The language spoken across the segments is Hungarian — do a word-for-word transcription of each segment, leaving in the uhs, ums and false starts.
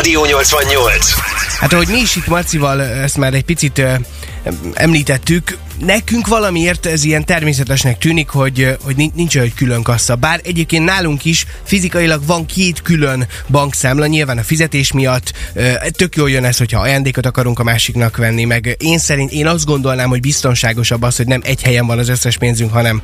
Rádió nyolcvannyolc. Hát ahogy mi is itt Marcival ezt már egy picit említettük, nekünk valamiért ez ilyen természetesnek tűnik, hogy, hogy nincs olyan, hogy külön kassa. Bár egyébként nálunk is fizikailag van két külön bankszámla, nyilván a fizetés miatt. Tök jól jön ez, hogyha ajándékot akarunk a másiknak venni, meg én szerint én azt gondolnám, hogy biztonságosabb az, hogy nem egy helyen van az összes pénzünk, hanem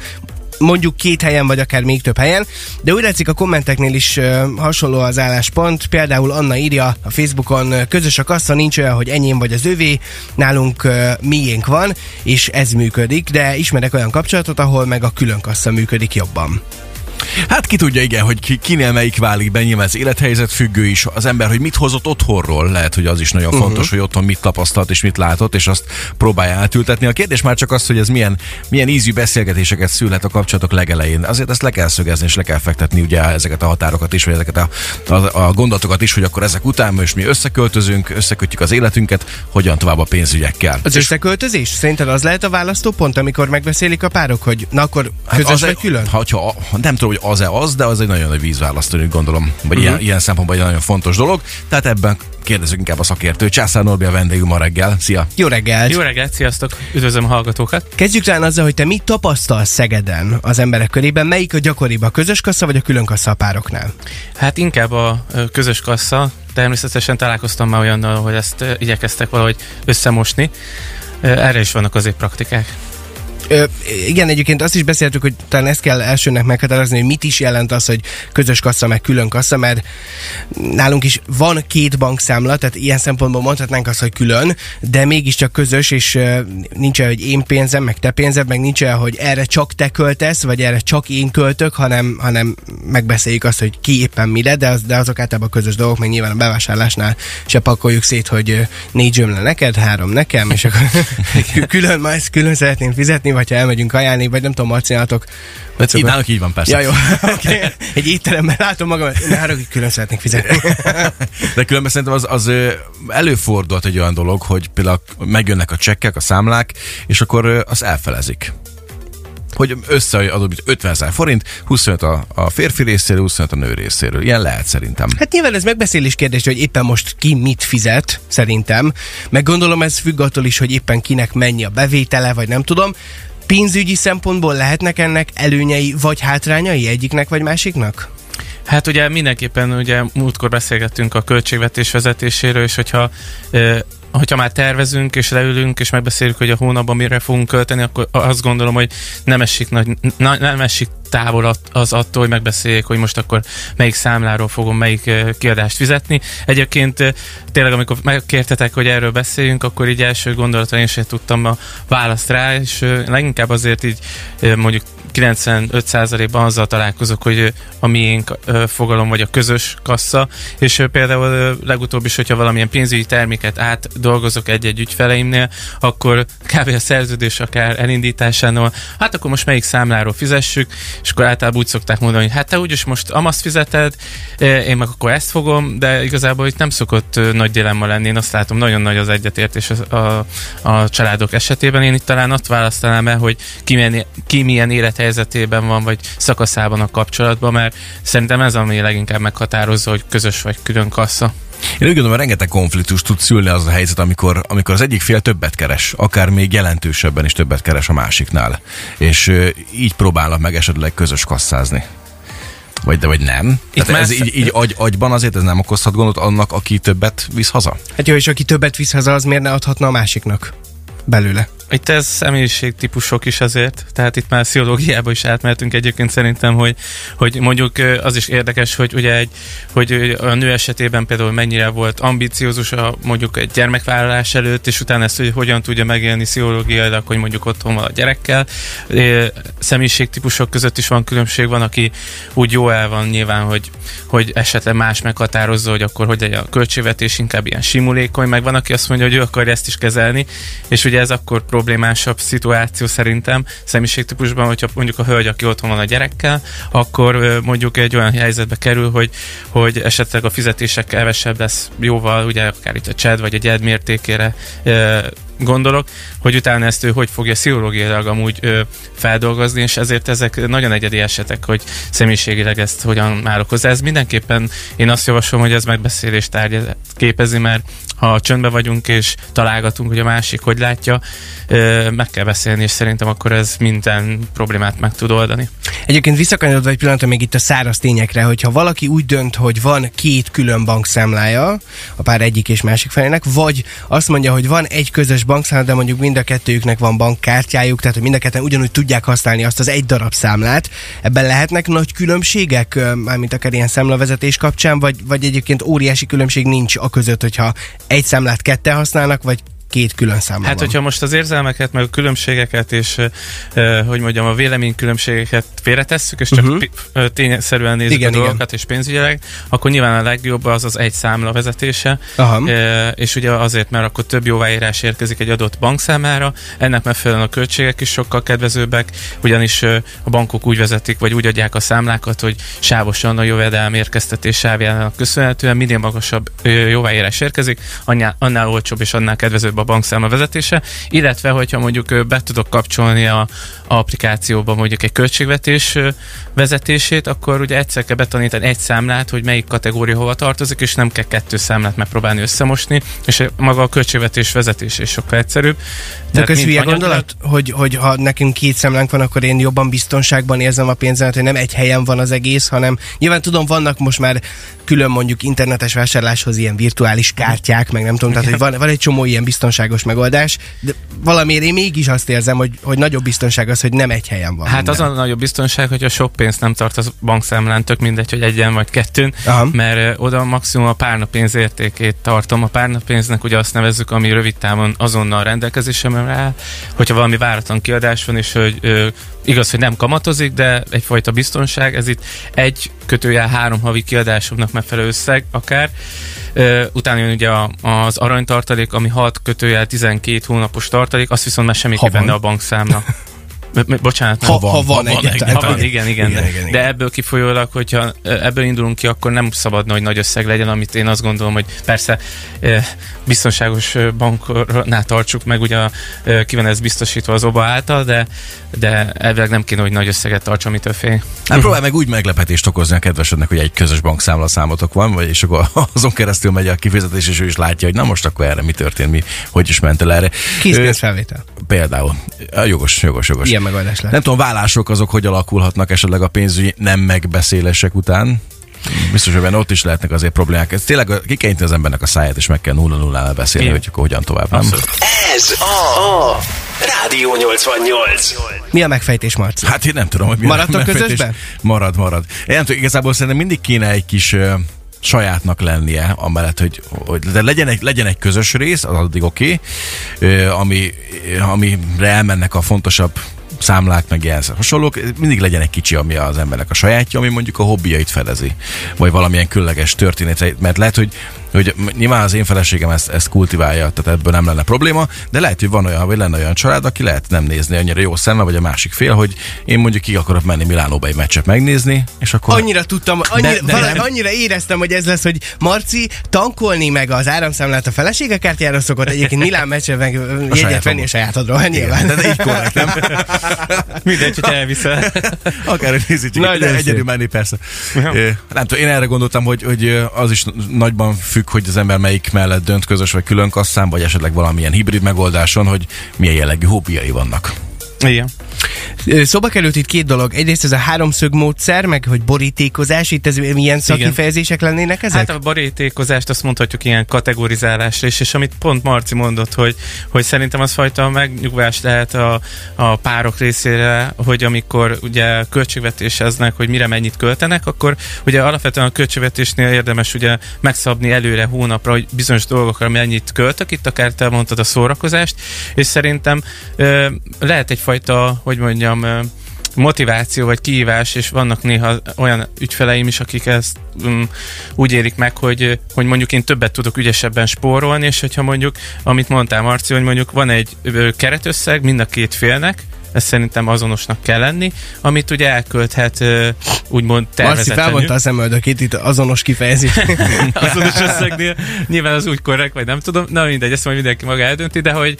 mondjuk két helyen, vagy akár még több helyen, de úgy látszik a kommenteknél is uh, hasonló az álláspont. Például Anna írja a Facebookon, közös a kassa, nincs olyan, hogy enyém vagy az övé, nálunk uh, miénk van, és ez működik, de ismerek olyan kapcsolatot, ahol meg a külön kassa működik jobban. Hát ki tudja, igen, hogy ki, kinél melyik válik be, nyilván az élethelyzet függő is, az ember, hogy mit hozott otthonról, lehet, hogy az is nagyon uh-huh. fontos, hogy otthon mit tapasztalt és mit látott, és azt próbálja átültetni. A kérdés már csak az, hogy ez milyen, milyen ízű beszélgetéseket szülhet a kapcsolatok legelején. Azért ezt le kell szögezni, és le kell fektetni ugye ezeket a határokat is, vagy ezeket a, a, a gondolatokat is, hogy akkor ezek után most mi összeköltözünk, összekötjük az életünket, hogyan tovább a pénzügyekkel. Az és összeköltözés? Szerinted az lehet a választópont, amikor megbeszélik a párok, hogy na akkor közös hát vagy egy, külön? Ha, ha, ha, nem tudom, hogy az-e az, de az egy nagyon nagy vízválasztó, gondolom, vagy uh-huh. ilyen, ilyen szempontból egy nagyon fontos dolog. Tehát ebben kérdezzük inkább a szakértő. Császár Norbi a vendégünk ma reggel. Szia! Jó reggelt! Jó reggelt, sziasztok! Üdvözlöm a hallgatókat! Kezdjük talán azzal, hogy te mit tapasztalsz Szegeden az emberek körében? Melyik a gyakoribb, a közös kassa vagy a külön kassa a pároknál? Hát inkább a közös kassa. Természetesen találkoztam már olyannal, hogy ezt igyekeztek valahogy összemosni. Erre is vannak azért praktikák. Ö, igen, egyébként azt is beszéltük, hogy talán ezt kell elsőnek meghatározni, hogy mit is jelent az, hogy közös kassa meg külön kassa, mert nálunk is van két bankszámla, tehát ilyen szempontból mondhatnánk azt, hogy külön, de mégiscsak közös, és nincs olyan, hogy én pénzem, meg te pénzed, meg nincs olyan, hogy erre csak te költesz, vagy erre csak én költök, hanem, hanem megbeszéljük azt, hogy ki éppen mire, de, az, de azok általában közös dolgok, meg nyilván a bevásárlásnál se pakoljuk szét, hogy négy zsömle neked, három nekem, és akkor külön, ma ezt külön szeretném fizetni, vagy ha elmegyünk ajánlni, vagy nem tudom, marcinálatok. Itt nálunk így van, persze. Ja, jó. Okay. Egy étteremben látom magam, ne három, hogy külön szeretnék fizetni. De különben szerintem az, az előfordult egy olyan dolog, hogy például megjönnek a csekkek, a számlák, és akkor azt elfelezik. Hogy összeadod ötvenezer forint, huszonöt a, a férfi részéről, huszonöt a nő részéről. Ilyen lehet szerintem. Hát nyilván ez megbeszélés kérdés, hogy éppen most ki mit fizet, szerintem. Meg gondolom ez függ attól is, hogy éppen kinek mennyi a bevétele, vagy nem tudom. Pénzügyi szempontból lehetnek ennek előnyei vagy hátrányai egyiknek vagy másiknak? Hát ugye mindenképpen ugye múltkor beszélgettünk a költségvetés vezetéséről, és hogyha... Ö, hogyha már tervezünk, és leülünk, és megbeszéljük, hogy a hónapban mire fogunk költeni, akkor azt gondolom, hogy nem esik, nagy, na, nem esik távol az attól, hogy megbeszéljék, hogy most akkor melyik számláról fogom melyik kiadást fizetni. Egyébként tényleg, amikor megkértetek, hogy erről beszéljünk, akkor így első gondolatra én sem tudtam a választ rá, és leginkább azért így mondjuk kilencvenöt százalékban azzal találkozok, hogy a miénk fogalom, vagy a közös kassa, és például legutóbb is, hogyha valamilyen pénzügyi terméket át dolgozok egy-egy ügyfeleimnél, akkor kb. A szerződés akár elindításánál, hát akkor most melyik számláról fizessük, és akkor általában úgy szokták mondani, hogy hát te úgyis most amazt fizeted, én meg akkor ezt fogom, de igazából itt nem szokott nagy dilemma lenni, én azt látom, nagyon nagy az egyetértés a, a, a családok esetében, én itt talán azt választanám el, hogy ki milyen, ki milyen élethelyzetében van, vagy szakaszában a kapcsolatban, mert szerintem ez ami leginkább meghatározza, hogy közös vagy külön kassa. Én úgy gondolom, rengeteg konfliktus tud szülni az a helyzet, amikor, amikor az egyik fél többet keres, akár még jelentősebben is többet keres a másiknál, és ö, így próbálnak meg esetleg közös kasszázni. Vagy, de vagy nem. Tehát ez így, így agy, agyban azért ez nem okozhat gondot annak, aki többet visz haza? Hát jó, és aki többet visz haza, az miért ne adhatna a másiknak belőle? Itt ez személyiségtípusok is azért, tehát itt már pszichológiába is átmertünk egyébként szerintem, hogy, hogy mondjuk az is érdekes, hogy ugye egy, hogy a nő esetében például mennyire volt ambiciózus a mondjuk egy gyermekvállalás előtt, és utána ezt hogy hogyan tudja megélni pszichológiailag, hogy mondjuk otthon van a gyerekkel. Személyiségtípusok között is van különbség, van, aki úgy jó el van nyilván, hogy, hogy esetleg más meghatározza, hogy akkor hogy legyen a költségvetés inkább ilyen simulékony, meg van, aki azt mondja, hogy ő akarja ezt is kezelni, és ugye ez akkor problémásabb szituáció szerintem személyiségtípusban, hogyha mondjuk a hölgy, aki otthon van a gyerekkel, akkor mondjuk egy olyan helyzetbe kerül, hogy, hogy esetleg a fizetések kevesebb lesz jóval, ugye akár itt a csád vagy egy egyed mértékére gondolok, hogy utána ezt ő hogy fogja pszichológiailag amúgy ö, feldolgozni, és ezért ezek nagyon egyedi esetek, hogy személyiségileg ezt hogyan állok hozzá. Ez mindenképpen én azt javaslom, hogy ez megbeszélés tárgyát képezi, mert ha csöndben vagyunk és találgatunk, hogy a másik hogy látja, ö, meg kell beszélni, és szerintem akkor ez minden problémát meg tud oldani. Egyébként visszakanyarodva egy pillanatra még itt a száraz tényekre, hogyha valaki úgy dönt, hogy van két külön bankszámlája, a pár egyik és másik felének, vagy azt mondja, hogy van egy közös bankszámla, de mondjuk mind a kettőjüknek van bankkártyájuk, tehát hogy mind a ketten ugyanúgy tudják használni azt az egy darab számlát, ebben lehetnek nagy különbségek, mármint akár ilyen számlavezetés kapcsán, vagy, vagy egyébként óriási különbség nincs a között, hogyha egy számlát ketten használnak, vagy két külön számla. Hát, hogyha most az érzelmeket, meg a különbségeket, és uh, hogy mondjam, a véleménykülönbségeket félretesszük, és csak uh-huh. pi- tényszerűen nézzük igen, a dolgokat, és pénzügyileg, akkor nyilván a legjobb az az egy számla vezetése, uh, és ugye azért, mert akkor több jóváírás érkezik egy adott bankszámára, ennek megfelelően a költségek is sokkal kedvezőbbek, ugyanis uh, a bankok úgy vezetik, vagy úgy adják a számlákat, hogy sávosan a jövedelem érkeztetés sávjának köszönhetően minél magasabb uh, jóváírás érkezik, annál, annál olcsóbb és annál kedvezőbb a bankszámla vezetése, illetve hogyha mondjuk be tudok kapcsolni a, a applikációba mondjuk egy költségvetés vezetését, akkor ugye egyszer kell betanítani egy számlát, hogy melyik kategória hova tartozik, és nem kell kettő számlát megpróbálni összemosni, és maga a költségvetés vezetés is sokkal egyszerűbb. De ez hülye gondolat, hogy, hogy ha nekünk két számlánk van, akkor én jobban biztonságban érzem a pénzemet, hogy nem egy helyen van az egész, hanem nyilván tudom, vannak most már külön mondjuk internetes vásárláshoz ilyen virtuális kártyák, meg nem tudom, tehát hogy van, van egy csomó ilyen biztonságos megoldás, de valamiért én mégis azt érzem, hogy, hogy nagyobb biztonság az, hogy nem egy helyen van. Hát minden. Az a nagyobb biztonság, hogy a sok pénzt nem tart a bankszámlán, tök mindegy, hogy egyen vagy kettőn, aha. mert oda maximum a párnapénz értékét tartom. A párnapénznek ugye azt nevezzük, ami rövid távon azonnal rendelkezésemre áll, hogyha valami váratlan kiadás van, és hogy ö, igaz, hogy nem kamatozik, de egyfajta biztonság, ez itt egy kötőjel három havi kiadásomnak megfelelő összeg akár. Uh, utána jön ugye a, az aranytartalék, ami hat kötőjel tizenkét hónapos tartalék, az viszont már semmiképpen a bankszámla. Bocsánat, ha, van, ha van, ha van, ha van igen, igen, igen, igen. De ebből kifolyólag, hogyha ebből indulunk ki, akkor nem szabadna, hogy nagy összeg legyen, amit én azt gondolom, hogy persze biztonságos banknál tartsuk meg, ugye ki van ez biztosítva az o bé á által, de, de elvileg nem kéne, hogy nagy összeget tartson, mitől fél. Hát próbálj meg úgy meglepetést okozni a kedvesednek, hogy egy közös bankszámlaszámotok van, vagy és akkor azon keresztül megy a kifizetés, és ő is látja, hogy na most akkor erre mi történt, mi, hogy is ment el erre. Készpénzfelvétel. Például. Jogos, jogos, jogos. Ilyen megoldás lehet. Nem tudom, vállások azok hogy alakulhatnak esetleg a pénzügyi nem megbeszélések után? Biztos, hogy benne ott is lehetnek azért problémák. Ez tényleg ki kell az embernek a száját, és meg kell nulla nullával beszélni, hogy akkor hogyan tovább. Nem? Ez a, a Rádió nyolcvannyolc. Mi a megfejtés, Marci? Hát én nem tudom, hogy mi marad a közösben? Marad, marad. Én nem tudom, igazából szerintem mindig kéne egy kis uh, sajátnak lennie, amellett, hogy, hogy de legyen, egy, legyen egy közös rész, az addig oké, okay, uh, ami, uh, amire elmennek a fontosabb számlák, meg ilyen hasonlók, mindig legyen egy kicsi, ami az embernek a sajátja, ami mondjuk a hobbijait fedezi, vagy valamilyen különleges történeteit, mert lehet, hogy, hogy nyilván az én feleségem ezt, ezt kultiválja, tehát ebből nem lenne probléma, de lehet, hogy van olyan, vagy lenne olyan család, aki lehet nem nézni annyira jó szemmel, vagy a másik fél, hogy én mondjuk ki akarok menni Milánóba egy meccset megnézni, és akkor... Annyira tudtam, annyira, de, de annyira éreztem, hogy ez lesz, hogy Marci tankolni meg az áramszámlát a felesége kártyára szokott, egyébként Milán meccset meg jegyet venni a sajátodról, nyilván. De így korrekt, nem? Mindegy, hogy elviszel. Akár nézzük, egyedül menni persze. É, nem tudom, én erre gondoltam, hogy, hogy az is nagyban függ, hogy az ember melyik mellett dönt, közös vagy külön kasszán, vagy esetleg valamilyen hibrid megoldáson, hogy milyen jellegű hobbijai vannak. Igen. Szóba került itt két dolog. Egyrészt ez a háromszög módszer, meg hogy borítékozás, itt ez milyen szakifejezések lennének ezek? Hát a borítékozást azt mondhatjuk ilyen kategorizálásra is, és amit pont Marci mondott, hogy, hogy szerintem az fajta megnyugvás lehet a, a párok részére, hogy amikor ugye költségvetéseznek, hogy mire mennyit költenek, akkor ugye alapvetően a költségvetésnél érdemes ugye megszabni előre hónapra, hogy bizonyos dolgokra mennyit költök, itt akár te mondtad a szórakozást, és szerintem ö, lehet egy fajta, hogy mondjam, motiváció vagy kihívás, és vannak néha olyan ügyfeleim is, akik ezt um, úgy élik meg, hogy, hogy mondjuk én többet tudok ügyesebben spórolni, és hogyha mondjuk, amit mondtál Marci, hogy mondjuk van egy keretösszeg mind a két félnek, ez szerintem azonosnak kell lenni, amit ugye elkölthet úgymond tervezetlenül. Marci felvonta a szemöldökét itt azonos kifejezés. Azonos összegnél. Nyilván az úgy korrekt, vagy nem tudom. Na mindegy, ezt majd mindenki maga eldönti, de hogy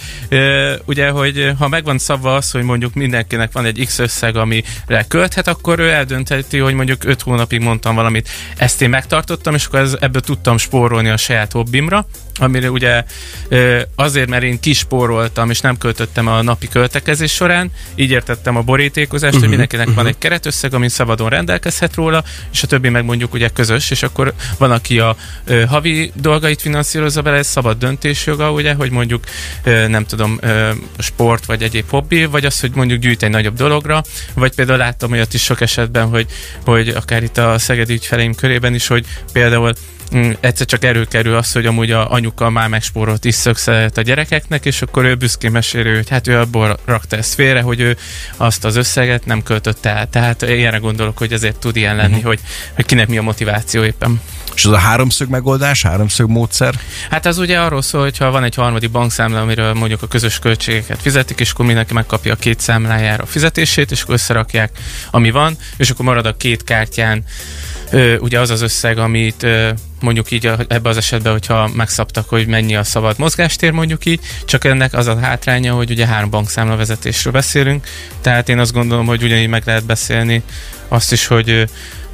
ugye, hogy ha megvan szabva az, hogy mondjuk mindenkinek van egy X összeg, amire költhet, akkor ő eldöntheti, hogy mondjuk öt hónapig mondtam valamit. Ezt én megtartottam, és akkor ez, ebből tudtam spórolni a saját hobbimra, amire ugye azért, mert én kispóroltam, és nem költöttem a napi költekezés során, így értettem a borítékozást, uh-huh, hogy mindenkinek uh-huh. van egy keretösszeg, amin szabadon rendelkezhet róla, és a többi meg mondjuk ugye közös, és akkor van, aki a ö, havi dolgait finanszírozza bele, ez szabad döntésjoga, ugye, hogy mondjuk ö, nem tudom, ö, sport vagy egyéb hobbi, vagy az, hogy mondjuk gyűjt egy nagyobb dologra, vagy például láttam olyat is sok esetben, hogy, hogy akár itt a szegedi ügyfeleim körében is, hogy például egyszer csak erőkerül az, hogy amúgy a anyuka már megspórolt iszökszeret a gyerekeknek, és akkor ő büszkén mesélő, hogy hát ő abból rakta ezt félre, hogy ő azt az összeget nem költötte el. Tehát ilyenre gondolok, hogy azért tud ilyen lenni, uh-huh. hogy, hogy kinek mi a motiváció éppen. És az a háromszög megoldás, háromszög módszer? Hát az ugye arról szól, hogyha van egy harmadik bankszámla, amiről mondjuk a közös költségeket fizetik, és akkor mindenki megkapja a két számlájára a fizetését, és akkor összerakják, ami van, és akkor marad a két kártyán Ö, ugye az az összeg, amit ö, mondjuk így a, ebbe az esetben, hogyha megszabtak, hogy mennyi a szabad mozgástér, mondjuk így, csak ennek az a hátránya, hogy ugye három bankszámla vezetésről beszélünk, tehát én azt gondolom, hogy ugyanígy meg lehet beszélni azt is, hogy ö,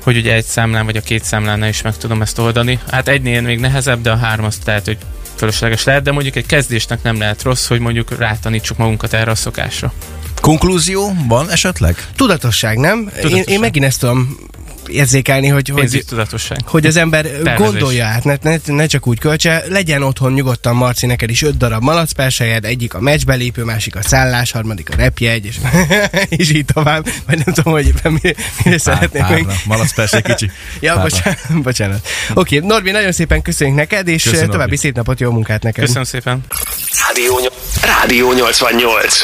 hogy ugye egy számlán vagy a két számlánál is meg tudom ezt oldani. Hát egynél még nehezebb, de a három azt lehet, hogy fölösleges lehet, de mondjuk egy kezdésnek nem lehet rossz, hogy mondjuk rátanítsuk magunkat erre a szokásra. Konklúzió van esetleg? Tudatosság, nem? Tudatosság. Én, én megint ezt tudom érzékelni, hogy, hogy, hogy az ember tervezés. Gondolja át, ne, ne, ne csak úgy költse, legyen otthon nyugodtan, Marci, neked is öt darab malacperselyed, egyik a meccsbelépő, másik a szállás, harmadik a repjegy, és, és így tovább, vagy nem tudom, hogy mire, mire szeretnék még. Malacpersely kicsi. Ja, párna. bocsánat. bocsánat. Oké, okay, Norbi, nagyon szépen köszönjük neked, és köszön, további Norbi. Szép napot, jó munkát neked. Köszönöm szépen. Rádió nyolcvannyolc.